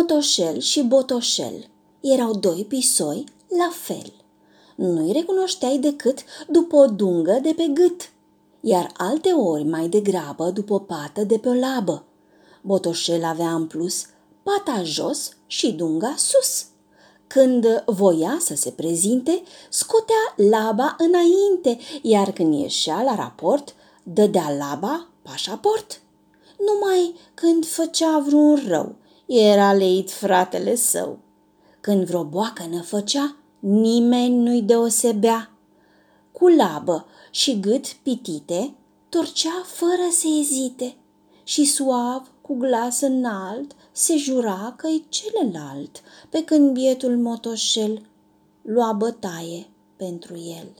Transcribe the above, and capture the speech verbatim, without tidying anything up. Motoșel și Botoșel erau doi pisoi la fel. Nu-i recunoșteai decât după o dungă de pe gât, iar alte ori mai degrabă după o pată de pe o labă. Botoșel avea în plus pata jos și dunga sus. Când voia să se prezinte, scotea laba înainte, iar când ieșea la raport, dădea laba pașaport. Numai când făcea vreun rău, era leit fratele său. Când vreo boacănă făcea, nimeni nu-i deosebea. Cu labă și gât pitite, torcea fără să ezite și suav, cu glas înalt, se jura că-i celălalt, pe când bietul Motoșel lua bătaie pentru el.